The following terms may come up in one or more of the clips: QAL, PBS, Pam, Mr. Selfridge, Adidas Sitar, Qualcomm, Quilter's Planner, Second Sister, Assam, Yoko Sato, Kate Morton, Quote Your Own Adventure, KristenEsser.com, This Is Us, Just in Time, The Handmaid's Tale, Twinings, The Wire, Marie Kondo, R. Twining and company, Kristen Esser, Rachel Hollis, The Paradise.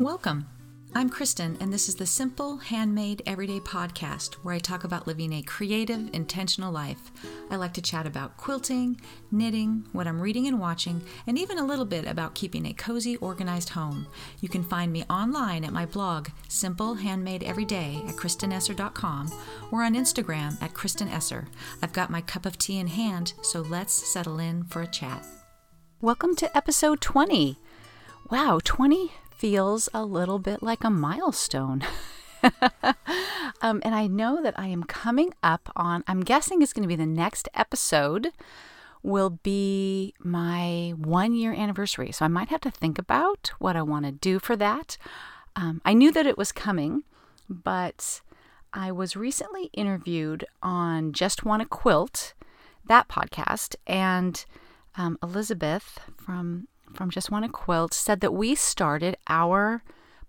Welcome. I'm Kristen, and this is the Simple, Handmade, Everyday Podcast, where I talk about living a creative, intentional life. I like to chat about quilting, knitting, what I'm reading and watching, and even a little bit about keeping a cozy, organized home. You can find me online at my blog, Simple, Handmade, Everyday, at KristenEsser.com, or on Instagram at Kristen Esser. I've got my cup of tea in hand, so let's settle in for a chat. Welcome to episode 20. Wow, 20? Feels a little bit like a milestone. And I know that I am coming up on, I'm guessing it's going to be the next episode will be my 1 year anniversary. So I might have to think about what I want to do for that. I knew that it was coming, but I was recently interviewed on Just Wanna Quilt, that podcast, and Elizabeth from Just Wanna Quilt said that we started our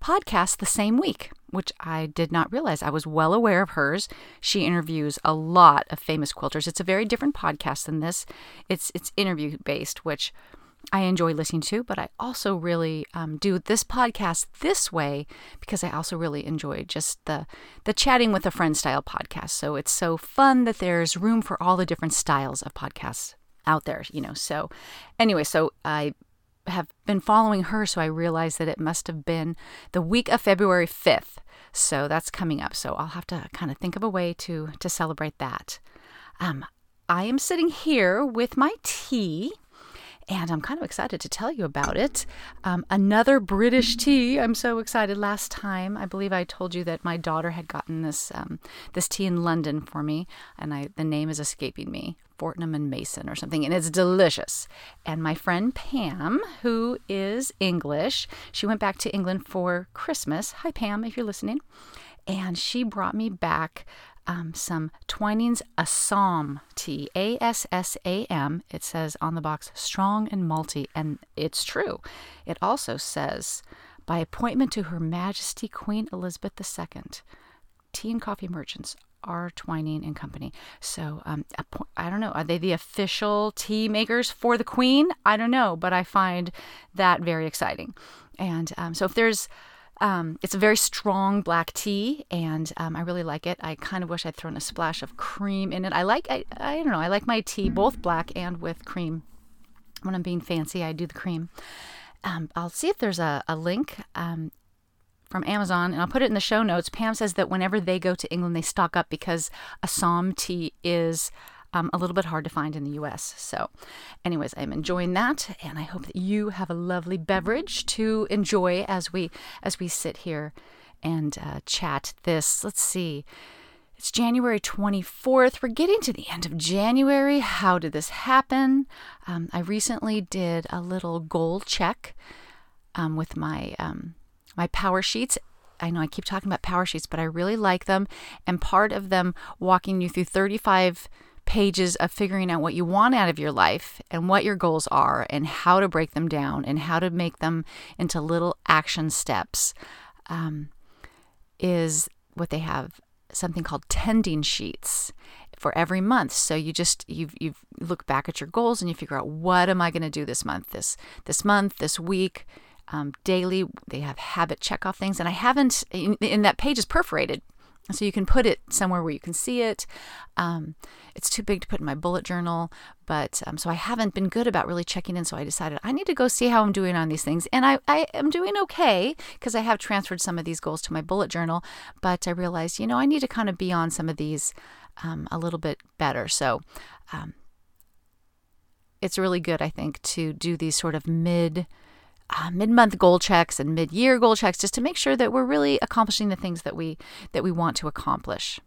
podcast the same week, which I did not realize. I was well aware of hers. She interviews a lot of famous quilters. It's a very different podcast than this. It's interview based, which I enjoy listening to, but I also really do this podcast this way because I also really enjoy just the chatting with a friend style podcast. So it's so fun that there's room for all the different styles of podcasts out there, you know. So anyway, so I have been following her, so I realized that it must have been the week of February 5th. So that's coming up. So I'll have to kind of think of a way to celebrate that. I am sitting here with my tea, and I'm kind of excited to tell you about it. Another British tea. I'm so excited. Last time, I believe I told you that my daughter had gotten this tea in London for me, and the name is escaping me. Fortnum and Mason or something, and it's delicious. And my friend Pam, who is English, she went back to England for Christmas. Hi, Pam, if you're listening. And she brought me back some Twinings Assam tea, A-S-S-A-M. It says on the box, strong and malty, and it's true. It also says, by appointment to Her Majesty Queen Elizabeth II, tea and coffee merchants, R. Twining and Company. So I don't know, are they the official tea makers for the Queen? I don't know, but I find that very exciting. And so if there's, it's a very strong black tea, and I really like it. I kind of wish I'd thrown a splash of cream in it. I don't know, I like my tea both black and with cream. When I'm being fancy, I do the cream. I'll see if there's a link from Amazon, and I'll put it in the show notes. Pam says that whenever they go to England, they stock up because Assam tea is a little bit hard to find in the US. So anyways, I'm enjoying that, and I hope that you have a lovely beverage to enjoy as we sit here and chat this. Let's see. It's January 24th. We're getting to the end of January. How did this happen? I recently did a little goal check with my my power sheets. I know I keep talking about power sheets, but I really like them. And part of them walking you through 35 pages of figuring out what you want out of your life and what your goals are and how to break them down and how to make them into little action steps is what they have, something called tending sheets for every month. So you look back at your goals and you figure out, what am I going to do this month, this month, this week, daily. They have habit checkoff things, and I haven't, in that page is perforated, so you can put it somewhere where you can see it. It's too big to put in my bullet journal, but so I haven't been good about really checking in, so I decided I need to go see how I'm doing on these things, and I am doing okay, because I have transferred some of these goals to my bullet journal, but I realized, I need to kind of be on some of these a little bit better, so it's really good, I think, to do these sort of mid-month goal checks and mid-year goal checks, just to make sure that we're really accomplishing the things that we want to accomplish.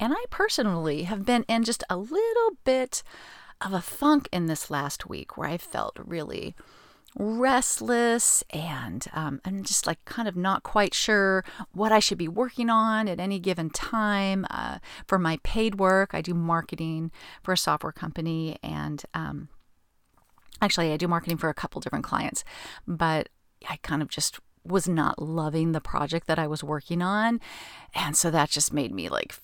And I personally have been in just a little bit of a funk in this last week, where I felt really restless and I'm just like kind of not quite sure what I should be working on at any given time. For my paid work, I do marketing for a software company, and actually, I do marketing for a couple different clients, but I kind of just was not loving the project that I was working on. And so that just made me like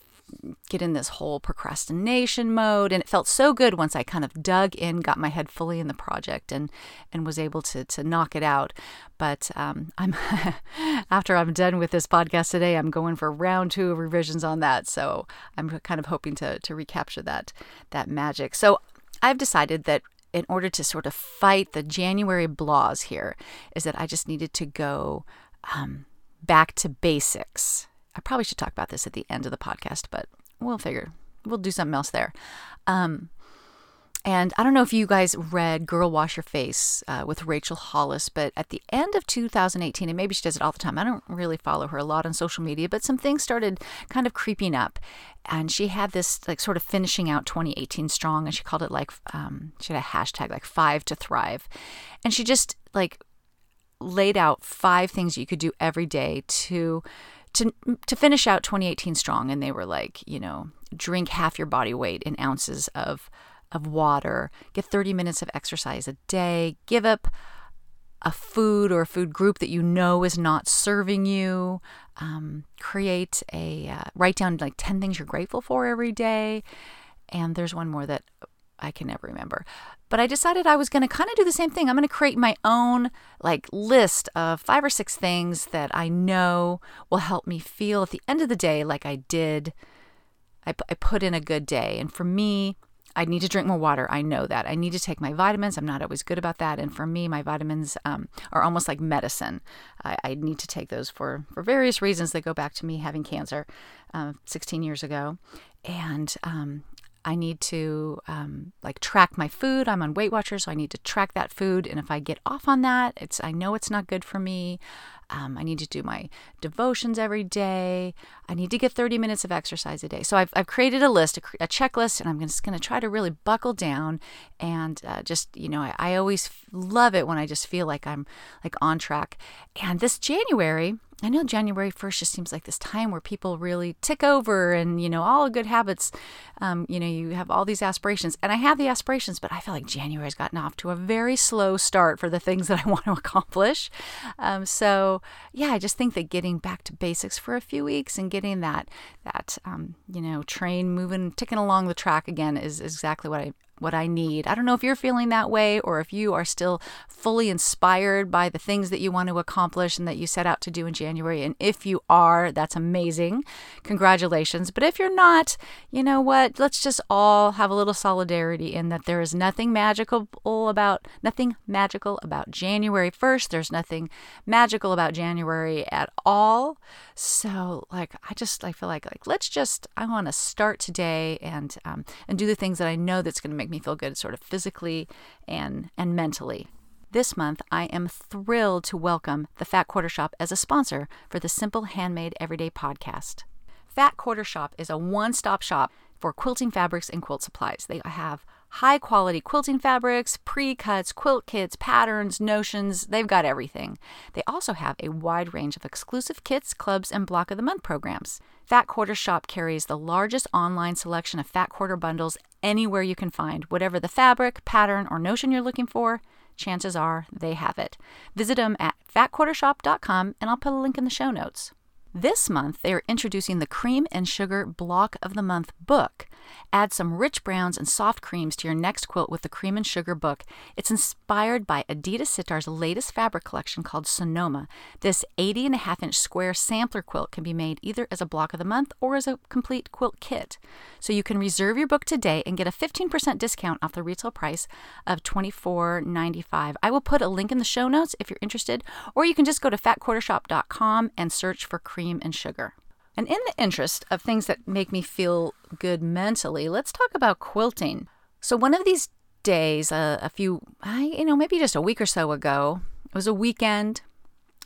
get in this whole procrastination mode. And it felt so good once I kind of dug in, got my head fully in the project, and was able to knock it out. But I'm after I'm done with this podcast today, I'm going for round two of revisions on that. So I'm kind of hoping to recapture that magic. So I've decided that in order to sort of fight the January blahs here, is that I just needed to go back to basics. I probably should talk about this at the end of the podcast, but we'll do something else there. And I don't know if you guys read Girl Wash Your Face with Rachel Hollis, but at the end of 2018, and maybe she does it all the time, I don't really follow her a lot on social media, but some things started kind of creeping up. And she had this like sort of finishing out 2018 strong, and she called it like, she had a hashtag like 5 to Thrive. And she just like laid out 5 things you could do every day to finish out 2018 strong. And they were like, you know, drink half your body weight in ounces of water, get 30 minutes of exercise a day, give up a food or a food group that you know is not serving you, create a, write down like 10 things you're grateful for every day. And there's one more that I can never remember. But I decided I was going to kind of do the same thing. I'm going to create my own like list of 5 or 6 things that I know will help me feel at the end of the day like I did. I put in a good day. And for me, I need to drink more water. I know that. I need to take my vitamins. I'm not always good about that. And for me, my vitamins are almost like medicine. I need to take those for various reasons that go back to me having cancer 16 years ago. And I need to like track my food. I'm on Weight Watchers, so I need to track that food. And if I get off on that, I know it's not good for me. I need to do my devotions every day. I need to get 30 minutes of exercise a day. So I've created a list, a checklist, and I'm just going to try to really buckle down. And just, you know, I always love it when I just feel like I'm like on track. And this January, I know January 1st just seems like this time where people really tick over and, you know, all good habits, you know, you have all these aspirations. And I have the aspirations, but I feel like January has gotten off to a very slow start for the things that I want to accomplish. So, yeah, I just think that getting back to basics for a few weeks and getting that you know, train moving, ticking along the track again is exactly what I need. I don't know if you're feeling that way or if you are still fully inspired by the things that you want to accomplish and that you set out to do in January. And if you are, that's amazing. Congratulations. But if you're not, you know what? Let's just all have a little solidarity in that there is nothing magical about January 1st. There's nothing magical about January at all. So like, I feel like I want to start today and do the things that I know that's going to make me feel good sort of physically and mentally. This month, I am thrilled to welcome the Fat Quarter Shop as a sponsor for the Simple Handmade Everyday podcast. Fat Quarter Shop is a one-stop shop for quilting fabrics and quilt supplies. They have high-quality quilting fabrics, pre-cuts, quilt kits, patterns, notions. They've got everything. They also have a wide range of exclusive kits, clubs, and Block of the Month programs. Fat Quarter Shop carries the largest online selection of Fat Quarter bundles anywhere you can find. Whatever the fabric, pattern, or notion you're looking for, chances are they have it. Visit them at fatquartershop.com, and I'll put a link in the show notes. This month, they are introducing the Cream and Sugar Block of the Month book. Add some rich browns and soft creams to your next quilt with the Cream and Sugar book. It's inspired by Adidas Sitar's latest fabric collection called Sonoma. This 80.5-inch square sampler quilt can be made either as a block of the month or as a complete quilt kit. So you can reserve your book today and get a 15% discount off the retail price of $24.95. I will put a link in the show notes if you're interested, or you can just go to fatquartershop.com and search for Cream and Sugar. And in the interest of things that make me feel good mentally, let's talk about quilting. So one of these days, maybe just a week or so ago, it was a weekend,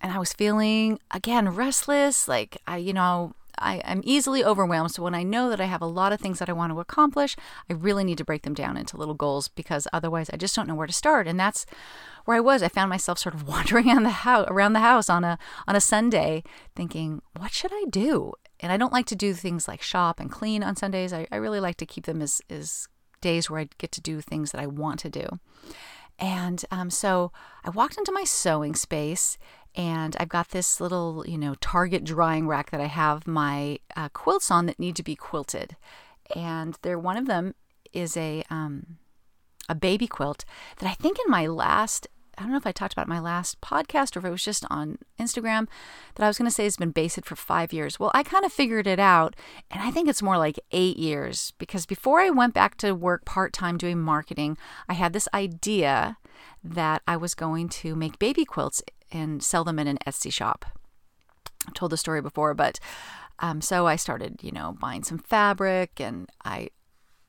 and I was feeling, again, restless. Like, I'm easily overwhelmed. So when I know that I have a lot of things that I want to accomplish, I really need to break them down into little goals, because otherwise I just don't know where to start. And that's where I was. I found myself sort of wandering around the house on a Sunday thinking, what should I do? And I don't like to do things like shop and clean on Sundays. I really like to keep them as days where I get to do things that I want to do. And so I walked into my sewing space And I've got this little, Target drying rack that I have my quilts on that need to be quilted. And one of them is a baby quilt that I think in my last, I don't know if I talked about it in my last podcast or if it was just on Instagram, that I was going to say has been basted for 5 years. Well, I kind of figured it out, and I think it's more like 8 years, because before I went back to work part-time doing marketing, I had this idea that I was going to make baby quilts and sell them in an Etsy shop. I've told the story before, but so I started, buying some fabric, and I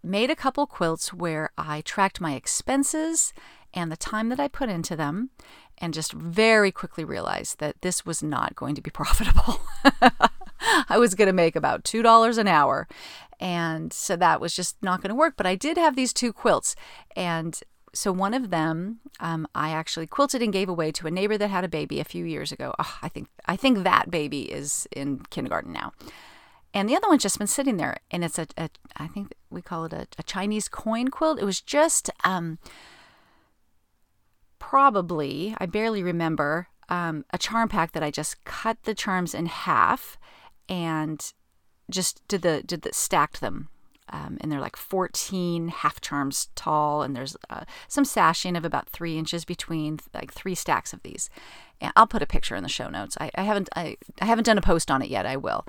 made a couple quilts where I tracked my expenses and the time that I put into them, and just very quickly realized that this was not going to be profitable. I was going to make about $2 an hour, and so that was just not going to work. But I did have these two quilts, and so one of them I actually quilted and gave away to a neighbor that had a baby a few years ago. Oh, I think that baby is in kindergarten now. And the other one's just been sitting there, and it's I think we call it a Chinese coin quilt. It was just probably, I barely remember, a charm pack that I just cut the charms in half and just stacked them. And they're like 14 half charms tall, and there's some sashing of about 3 inches between, like 3 stacks of these. And I'll put a picture in the show notes. I haven't done a post on it yet. I will.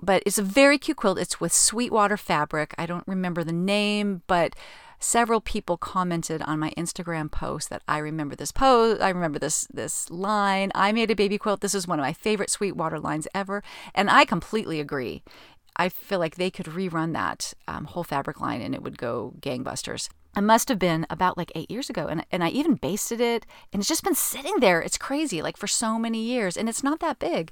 But it's a very cute quilt. It's with Sweetwater fabric. I don't remember the name, but several people commented on my Instagram post that I remember this pose. I remember this line. I made a baby quilt. This is one of my favorite Sweetwater lines ever, and I completely agree. I feel like they could rerun that whole fabric line and it would go gangbusters. It must have been about like 8 years ago, and I even basted it, and it's just been sitting there. It's crazy, like for so many years, and it's not that big,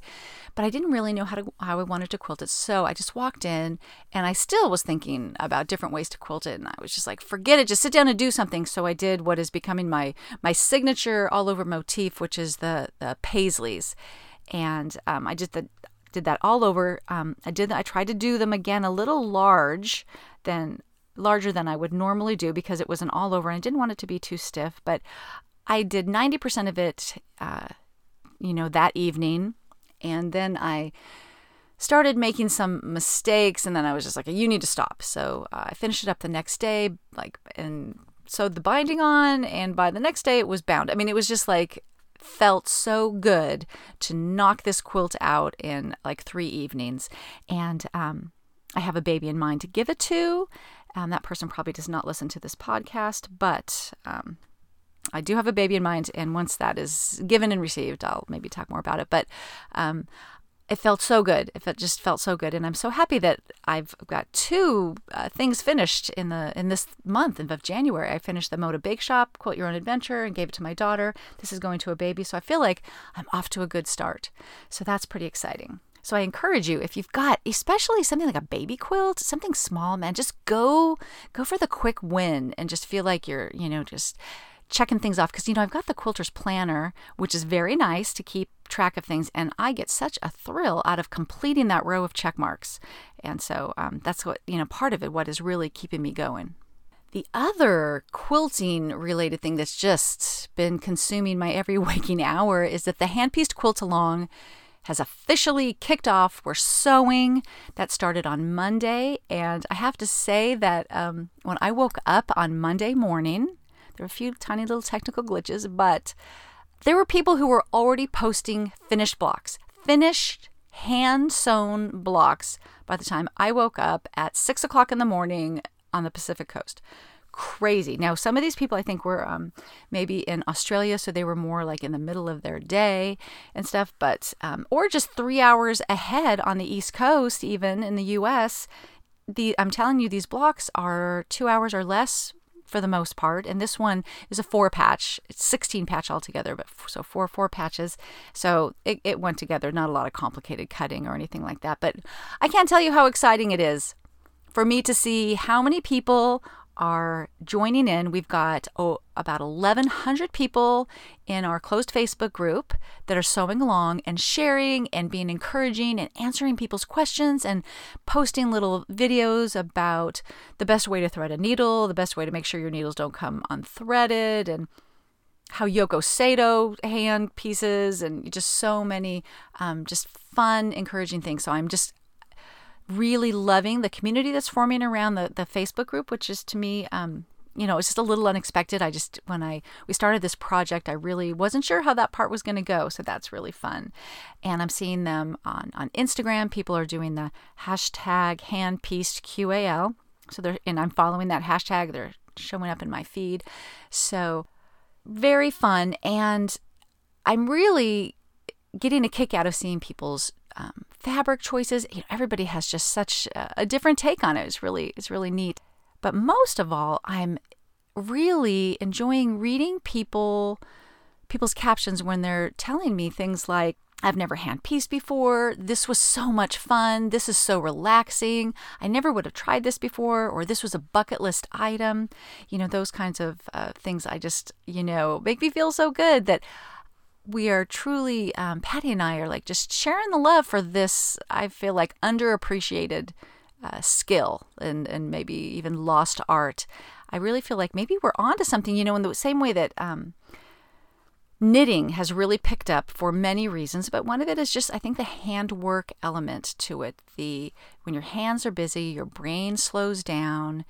but I didn't really know how I wanted to quilt it, so I just walked in, and I still was thinking about different ways to quilt it, and I was just like, forget it, just sit down and do something. So I did what is becoming my signature all over motif, which is the paisleys, and I did that all over. I tried to do them again a little larger than I would normally do, because it was an all over and I didn't want it to be too stiff, but I did 90% of it, that evening. And then I started making some mistakes, and then I was just like, you need to stop. So I finished it up the next day, and sewed the binding on, and by the next day it was bound. I mean, it was just like, felt so good to knock this quilt out in like 3 evenings. And, I have a baby in mind to give it to. That person probably does not listen to this podcast, but I do have a baby in mind. And once that is given and received, I'll maybe talk more about it. But it felt so good. It just felt so good. And I'm so happy that I've got 2 things finished in this month of January. I finished the Moda Bake Shop, Quote Your Own Adventure, and gave it to my daughter. This is going to a baby. So I feel like I'm off to a good start. So that's pretty exciting. So I encourage you, if you've got, especially something like a baby quilt, something small, man, just go for the quick win and just feel like you're, just checking things off. Because, I've got the Quilter's Planner, which is very nice to keep track of things. And I get such a thrill out of completing that row of check marks. And so that's what, part of it, what is really keeping me going. The other quilting related thing that's just been consuming my every waking hour is that the hand-pieced quilt along has officially kicked off. We're sewing. That started on Monday. And I have to say that when I woke up on Monday morning, there were a few tiny little technical glitches, but there were people who were already posting finished blocks, finished hand-sewn blocks by the time I woke up at 6:00 in the morning on the Pacific Coast. Crazy. Now, some of these people I think were maybe in Australia, so they were more like in the middle of their day and stuff, but or just 3 hours ahead on the East Coast, even in the US. I'm telling you, these blocks are 2 hours or less for the most part, and this one is a 4-patch. It's 16-patch altogether, but so 4 patches. So it went together, not a lot of complicated cutting or anything like that, but I can't tell you how exciting it is for me to see how many people are joining in. We've got about 1,100 people in our closed Facebook group that are sewing along and sharing and being encouraging and answering people's questions and posting little videos about the best way to thread a needle, the best way to make sure your needles don't come unthreaded. And how Yoko Sato hand pieces, and just so many just fun, encouraging things. So I'm just really loving the community that's forming around the Facebook group, which is to me, it's just a little unexpected. When we started this project, I really wasn't sure how that part was going to go. So that's really fun. And I'm seeing them on Instagram. People are doing the hashtag handpieced QAL. And I'm following that hashtag. They're showing up in my feed. So very fun. And I'm really getting a kick out of seeing people's fabric choices. Everybody has just such a different take on it. It's really neat. But most of all, I'm really enjoying reading people's captions when they're telling me things like, I've never hand-pieced before. This was so much fun. This is so relaxing. I never would have tried this before, or this was a bucket list item. Those kinds of things I just, make me feel so good that we are truly, Patty and I are like just sharing the love for this, I feel like, underappreciated skill and maybe even lost art. I really feel like maybe we're onto something, in the same way that knitting has really picked up for many reasons, but one of it is just, I think, the handwork element to it. When your hands are busy, your brain slows down,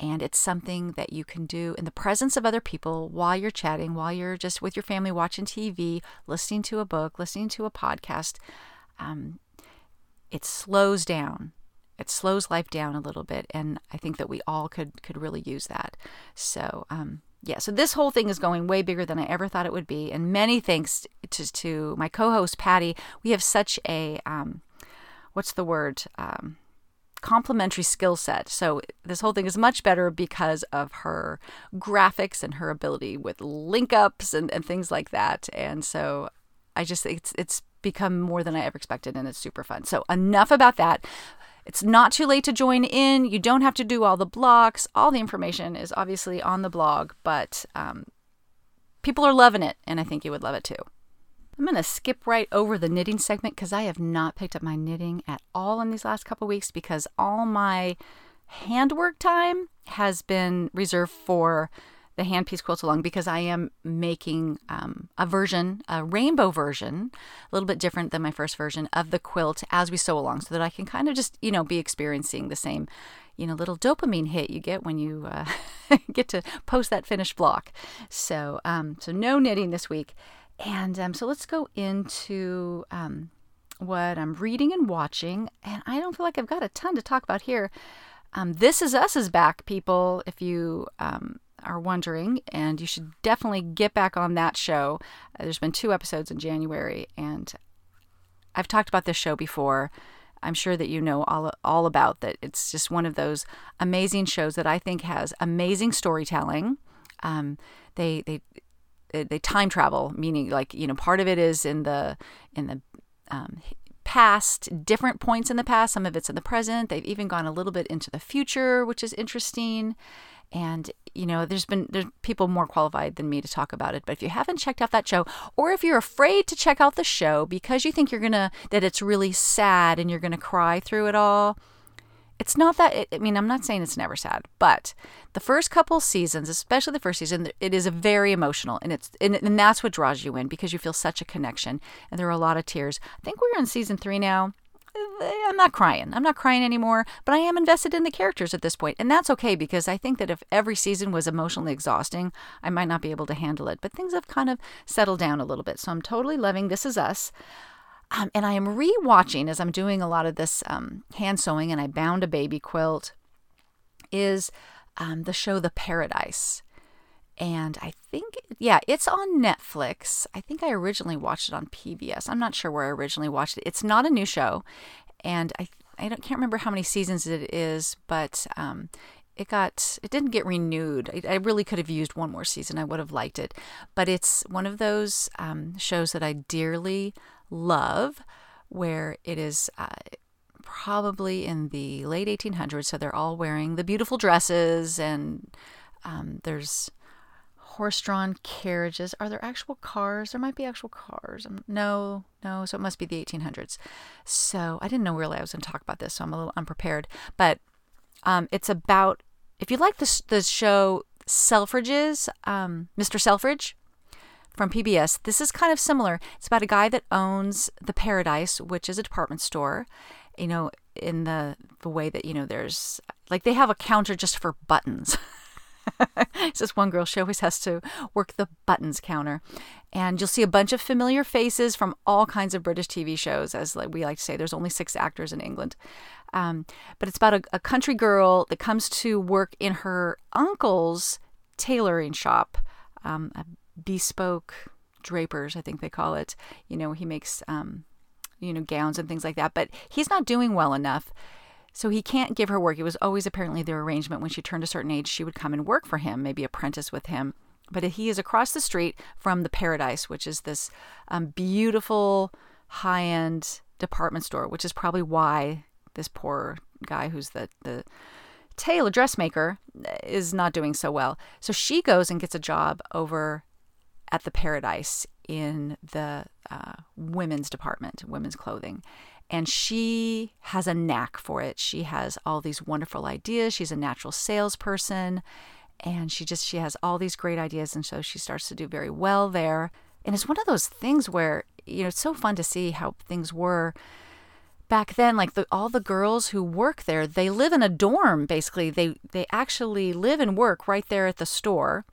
and it's something that you can do in the presence of other people while you're chatting, while you're just with your family watching TV, listening to a book, listening to a podcast. It slows down. It slows life down a little bit, and I think that we all could really use that. So, so this whole thing is going way bigger than I ever thought it would be. And many thanks to my co-host, Patty. We have such a, complementary skill set. So this whole thing is much better because of her graphics and her ability with link ups and things like that. And so I just, it's become more than I ever expected, and it's super fun. So enough about that. It's not too late to join in. You don't have to do all the blocks. All the information is obviously on the blog, but people are loving it, and I think you would love it too. I'm going to skip right over the knitting segment because I have not picked up my knitting at all in these last couple of weeks, because all my handwork time has been reserved for the handpiece quilt along, because I am making a rainbow version, a little bit different than my first version of the quilt as we sew along, so that I can kind of just, be experiencing the same, little dopamine hit you get when you get to post that finished block. So, so no knitting this week. And so let's go into what I'm reading and watching. And I don't feel like I've got a ton to talk about here. This Is Us is back, people, if you... are wondering, and you should definitely get back on that show. There's been 2 episodes in January, and I've talked about this show before. I'm sure that you know all about that. It's just one of those amazing shows that I think has amazing storytelling. They time travel, meaning like, part of it is in the past, different points in the past. Some of it's in the present. They've even gone a little bit into the future, which is interesting. And, there's people more qualified than me to talk about it. But if you haven't checked out that show, or if you're afraid to check out the show because you think that it's really sad and you're going to cry through it all, it's not that, I'm not saying it's never sad, but the first couple seasons, especially the first season, it is a very emotional, and that's what draws you in, because you feel such a connection, and there are a lot of tears. I think we're in season 3 now. I'm not crying anymore, but I am invested in the characters at this point. And that's okay, because I think that if every season was emotionally exhausting, I might not be able to handle it. But things have kind of settled down a little bit. So I'm totally loving This Is Us. And I am rewatching, as I'm doing a lot of this hand sewing, and I bound a baby quilt, is the show The Paradise. And I think, it's on Netflix. I think I originally watched it on PBS. I'm not sure where I originally watched it. It's not a new show. And I can't remember how many seasons it is, but it didn't get renewed. I really could have used one more season. I would have liked it. But it's one of those shows that I dearly love, where it is... probably in the late 1800s, so they're all wearing the beautiful dresses, and there's horse-drawn carriages. Are there actual cars? There might be actual cars. No, so it must be the 1800s. So I didn't know really I was going to talk about this, so I'm a little unprepared. But it's about, if you like the show Selfridges, Mr. Selfridge, from PBS. This is kind of similar. It's about a guy that owns The Paradise, which is a department store, you know, in the way that, you know, there's like they have a counter just for buttons. It's this one girl, she always has to work the buttons counter. And you'll see a bunch of familiar faces from all kinds of British TV shows. As we like to say, there's only 6 actors in England. But it's about a country girl that comes to work in her uncle's tailoring shop, a bespoke drapers, I think they call it. You know, he makes, gowns and things like that. But he's not doing well enough, so he can't give her work. It was always apparently their arrangement when she turned a certain age, she would come and work for him, maybe apprentice with him. But he is across the street from The Paradise, which is this beautiful high-end department store, which is probably why this poor guy who's the tailor dressmaker is not doing so well. So she goes and gets a job over at The Paradise in the women's department, women's clothing. And she has a knack for it. She has all these wonderful ideas. She's a natural salesperson. And she has all these great ideas. And so she starts to do very well there. And it's one of those things where, you know, it's so fun to see how things were back then. Like all the girls who work there, they live in a dorm, basically. They actually live and work right there at the store.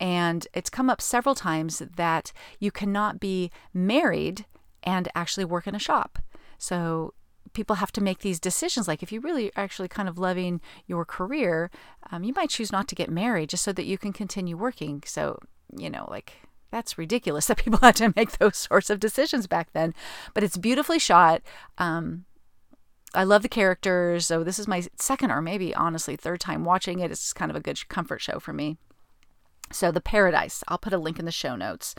And it's come up several times that you cannot be married and actually work in a shop. So people have to make these decisions. Like if you really are actually kind of loving your career, you might choose not to get married just so that you can continue working. So, you know, like that's ridiculous that people had to make those sorts of decisions back then. But it's beautifully shot. I love the characters. So this is my second or maybe honestly third time watching it. It's kind of a good comfort show for me. So The Paradise, I'll put a link in the show notes.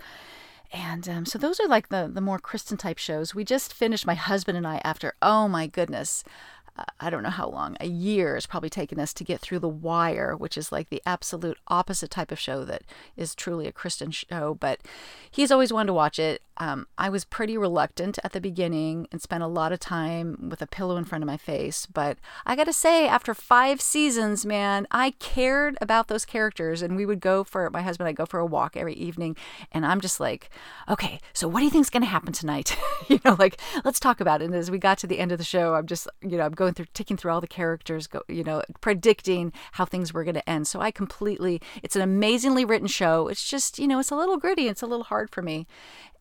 And so those are like the more Kristen type shows. We just finished, my husband and I, after, oh my goodness, I don't know how long, a year has probably taken us to get through The Wire, which is like the absolute opposite type of show that is truly a Kristen show. But he's always wanted to watch it. I was pretty reluctant at the beginning and spent a lot of time with a pillow in front of my face. But I got to say, after 5 seasons, man, I cared about those characters. And we would go for, my husband and I go for a walk every evening. And I'm just like, okay, so what do you think's going to happen tonight? You know, like, let's talk about it. And as we got to the end of the show, I'm just, you know, I'm going through, ticking through all the characters, predicting how things were going to end. So it's an amazingly written show. It's just, you know, it's a little gritty. It's a little hard for me.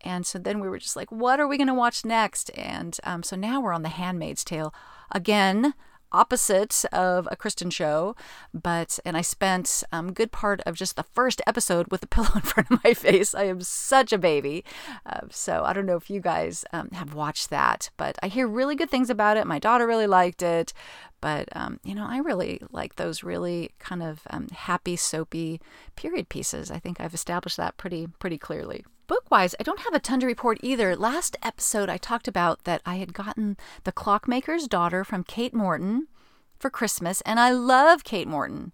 And so then we were just like, what are we going to watch next? And so now we're on The Handmaid's Tale. Again, opposite of a Kristen show. And I spent a good part of just the first episode with a pillow in front of my face. I am such a baby. So I don't know if you guys have watched that, but I hear really good things about it. My daughter really liked it. But, you know, I really like those really kind of happy, soapy period pieces. I think I've established that pretty clearly. Book-wise, I don't have a ton to report either. Last episode, I talked about that I had gotten The Clockmaker's Daughter from Kate Morton for Christmas, and I love Kate Morton.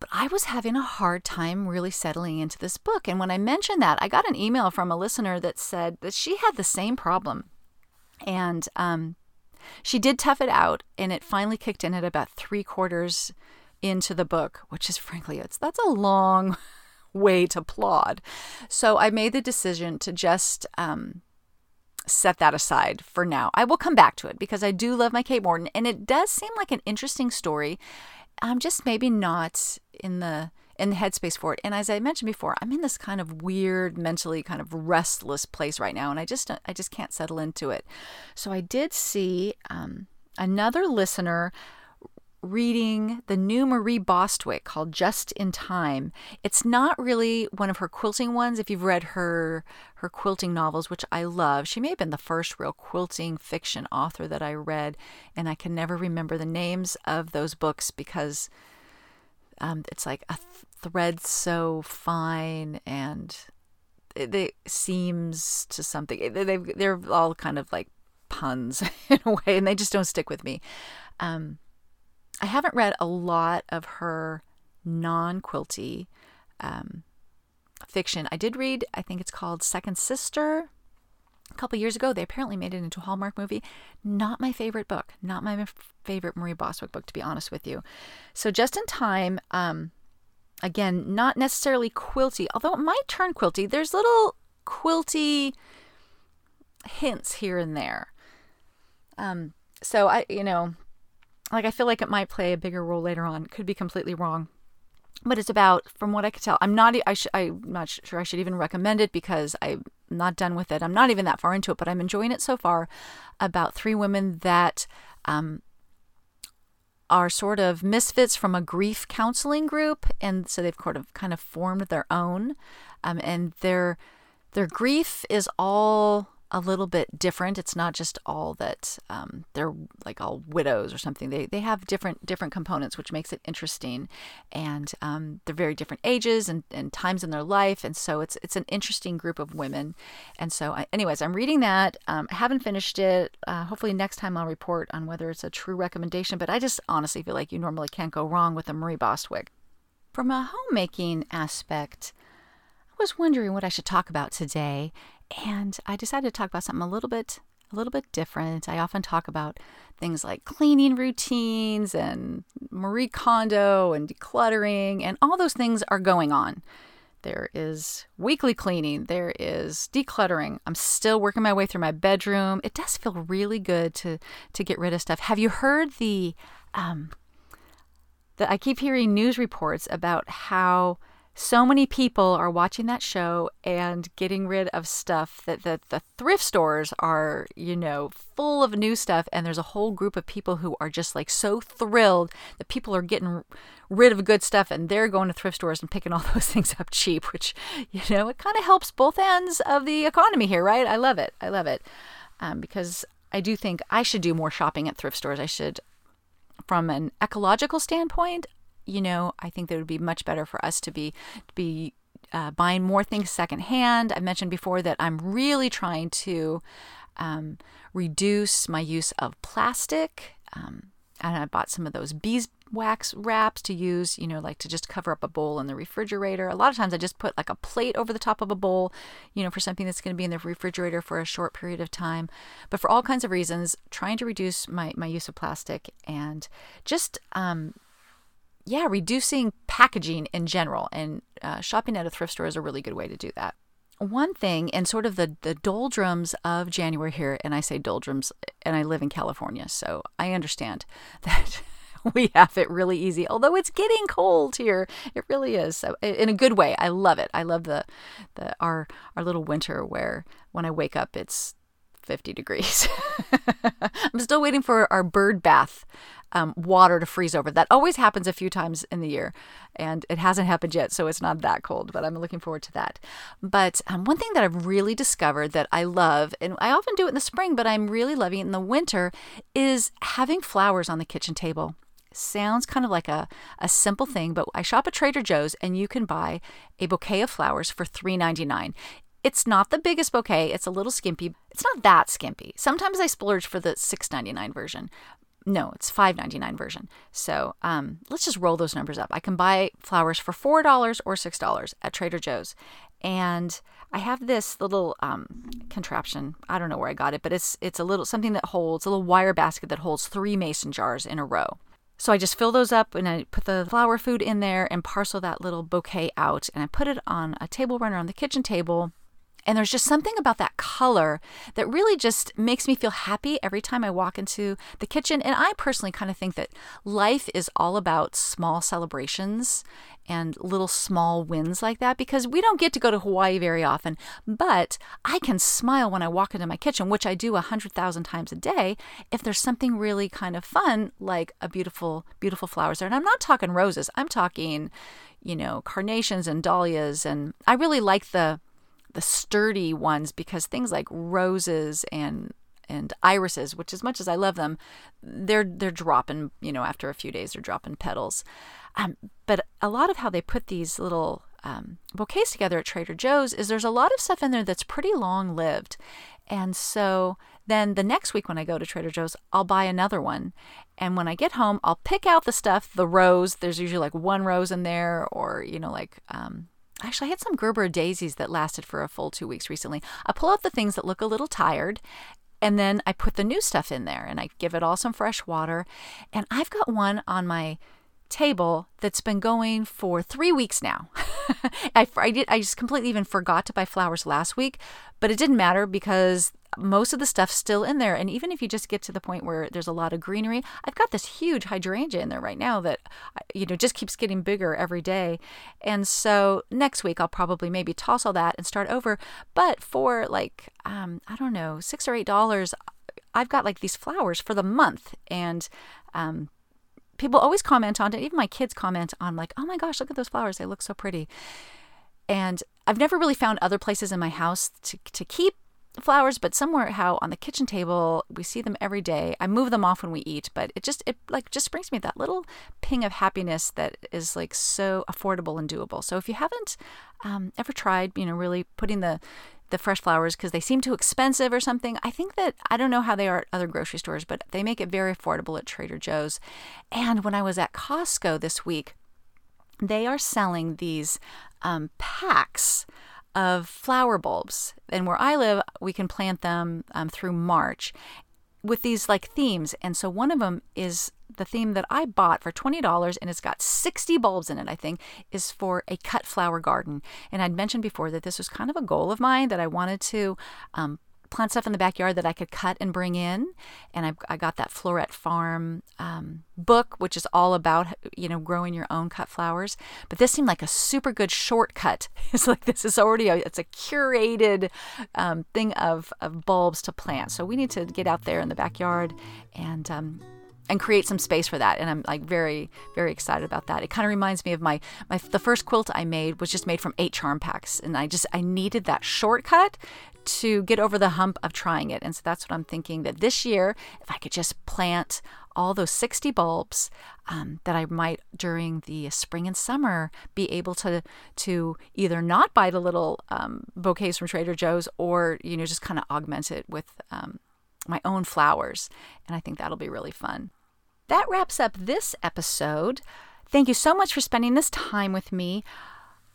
But I was having a hard time really settling into this book. And when I mentioned that, I got an email from a listener that said that she had the same problem. And she did tough it out, and it finally kicked in at about 3/4 into the book, which is frankly, that's a long way to plod. So I made the decision to just set that aside for now. I will come back to it because I do love my Kate Morton, and it does seem like an interesting story. I'm just maybe not in the headspace for it. And as I mentioned before, I'm in this kind of weird, mentally kind of restless place right now, and I just can't settle into it. So I did see another listener reading the new Marie Bostwick called Just in Time. It's not really one of her quilting ones. If you've read her quilting novels, which I love, she may have been the first real quilting fiction author that I read, and I can never remember the names of those books because it's like a thread so fine, and it seems to something. They're all kind of like puns in a way, and they just don't stick with me. I haven't read a lot of her non-quilty fiction. I did read, I think it's called Second Sister, a couple years ago. They apparently made it into a Hallmark movie. Not my favorite book. Not my favorite Marie Bostwick book, to be honest with you. So Just in Time, Again, not necessarily quilty, although it might turn quilty. There's little quilty hints here and there. So I, you know, like I feel like it might play a bigger role later on. Could be completely wrong, but it's about, from what I could tell, I'm not sure I should even recommend it because I'm not done with it. I'm not even that far into it, but I'm enjoying it so far. About three women that are sort of misfits from a grief counseling group, and so they've kind of formed their own, and their grief is all a little bit different. It's not just all that they're like all widows or something. They have different components, which makes it interesting. And they're very different ages and times in their life. And so it's an interesting group of women. And so anyways, I'm reading that. I haven't finished it. Hopefully next time I'll report on whether it's a true recommendation. But I just honestly feel like you normally can't go wrong with a Marie Bostwick. From a homemaking aspect, I was wondering what I should talk about today. And I decided to talk about something a little bit different. I often talk about things like cleaning routines and Marie Kondo and decluttering, and all those things are going on. There is weekly cleaning. There is decluttering. I'm still working my way through my bedroom. It does feel really good to get rid of stuff. Have you heard I keep hearing news reports about how so many people are watching that show and getting rid of stuff, that the thrift stores are, you know, full of new stuff. And there's a whole group of people who are just like so thrilled that people are getting rid of good stuff, and they're going to thrift stores and picking all those things up cheap, which, you know, it kind of helps both ends of the economy here, right? I love it. Because I do think I should do more shopping at thrift stores. I should, from an ecological standpoint, you know, I think that it would be much better for us to be buying more things secondhand. I mentioned before that I'm really trying to reduce my use of plastic. And I bought some of those beeswax wraps to use, you know, like to just cover up a bowl in the refrigerator. A lot of times I just put like a plate over the top of a bowl, you know, for something that's going to be in the refrigerator for a short period of time. But for all kinds of reasons, trying to reduce my use of plastic, and just reducing packaging in general, and shopping at a thrift store is a really good way to do that. One thing in sort of the doldrums of January here, and I say doldrums, and I live in California, so I understand that we have it really easy, although it's getting cold here. It really is. So in a good way, I love it. I love our little winter where when I wake up, it's 50 degrees. I'm still waiting for our bird bath water to freeze over. That always happens a few times in the year, and it hasn't happened yet, so it's not that cold, but I'm looking forward to that. But one thing that I've really discovered that I love, and I often do it in the spring, but I'm really loving it in the winter, is having flowers on the kitchen table. Sounds kind of like a simple thing, but I shop at Trader Joe's, and you can buy a bouquet of flowers for $3.99. It's not the biggest bouquet. It's a little skimpy. It's not that skimpy. Sometimes I splurge for the $6.99 version. No, it's $5.99 version. So let's just roll those numbers up. I can buy flowers for $4 or $6 at Trader Joe's. And I have this little contraption. I don't know where I got it, but it's a little something that holds, a little wire basket that holds 3 mason jars in a row. So I just fill those up, and I put the flower food in there and parcel that little bouquet out. And I put it on a table runner on the kitchen table. And there's just something about that color that really just makes me feel happy every time I walk into the kitchen. And I personally kind of think that life is all about small celebrations and little small wins like that, because we don't get to go to Hawaii very often. But I can smile when I walk into my kitchen, which I do 100,000 times a day, if there's something really kind of fun, like a beautiful, beautiful flowers there. And I'm not talking roses. I'm talking, you know, carnations and dahlias. And I really like the sturdy ones, because things like roses and irises, which as much as I love them, they're dropping, you know, after a few days they're dropping petals. But a lot of how they put these little bouquets together at Trader Joe's is there's a lot of stuff in there that's pretty long lived. And so then the next week when I go to Trader Joe's, I'll buy another one. And when I get home, I'll pick out the stuff, the rose. There's usually like one rose in there, or, you know, like, actually, I had some Gerber daisies that lasted for a full 2 weeks recently. I pull out the things that look a little tired, and then I put the new stuff in there, and I give it all some fresh water. And I've got one on my table that's been going for 3 weeks now. I just completely even forgot to buy flowers last week, but it didn't matter because most of the stuff's still in there. And even if you just get to the point where there's a lot of greenery, I've got this huge hydrangea in there right now that, you know, just keeps getting bigger every day. And so next week I'll probably maybe toss all that and start over. But for like, I don't know, $6 or $8, I've got like these flowers for the month. And, people always comment on it. Even my kids comment on like, oh my gosh, look at those flowers. They look so pretty. And I've never really found other places in my house to keep flowers, but somewhere how on the kitchen table, we see them every day. I move them off when we eat, but it just brings me that little ping of happiness that is like so affordable and doable. So if you haven't ever tried, you know, really putting the fresh flowers, because they seem too expensive or something. I think that, I don't know how they are at other grocery stores, but they make it very affordable at Trader Joe's. And when I was at Costco this week, they are selling these packs of flower bulbs. And where I live, we can plant them through March with these like themes. And so one of them is the theme that I bought for $20, and it's got 60 bulbs in it, I think, is for a cut flower garden. And I'd mentioned before that this was kind of a goal of mine, that I wanted to plant stuff in the backyard that I could cut and bring in. And I got that Florette Farm book, which is all about, you know, growing your own cut flowers. But this seemed like a super good shortcut. It's like, this is already, it's a curated thing of bulbs to plant. So we need to get out there in the backyard and create some space for that. And I'm like very, very excited about that. It kind of reminds me of the first quilt I made was just made from 8 charm packs. And I needed that shortcut to get over the hump of trying it. And so that's what I'm thinking, that this year, if I could just plant all those 60 bulbs, that I might during the spring and summer be able to either not buy the little bouquets from Trader Joe's, or, you know, just kind of augment it with my own flowers. And I think that'll be really fun. That wraps up this episode. Thank you so much for spending this time with me.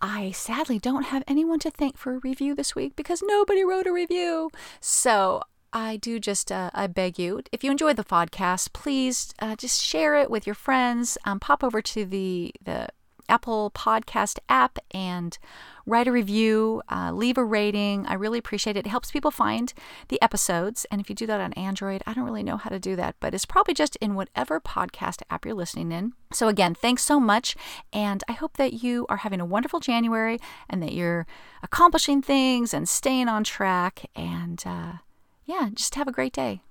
I sadly don't have anyone to thank for a review this week because nobody wrote a review. So I do just, I beg you, if you enjoyed the podcast, please just share it with your friends. Pop over to the Apple Podcast app and write a review, leave a rating. I really appreciate it. It helps people find the episodes. And if you do that on Android, I don't really know how to do that, but it's probably just in whatever podcast app you're listening in. So again, thanks so much. And I hope that you are having a wonderful January and that you're accomplishing things and staying on track. And yeah, just have a great day.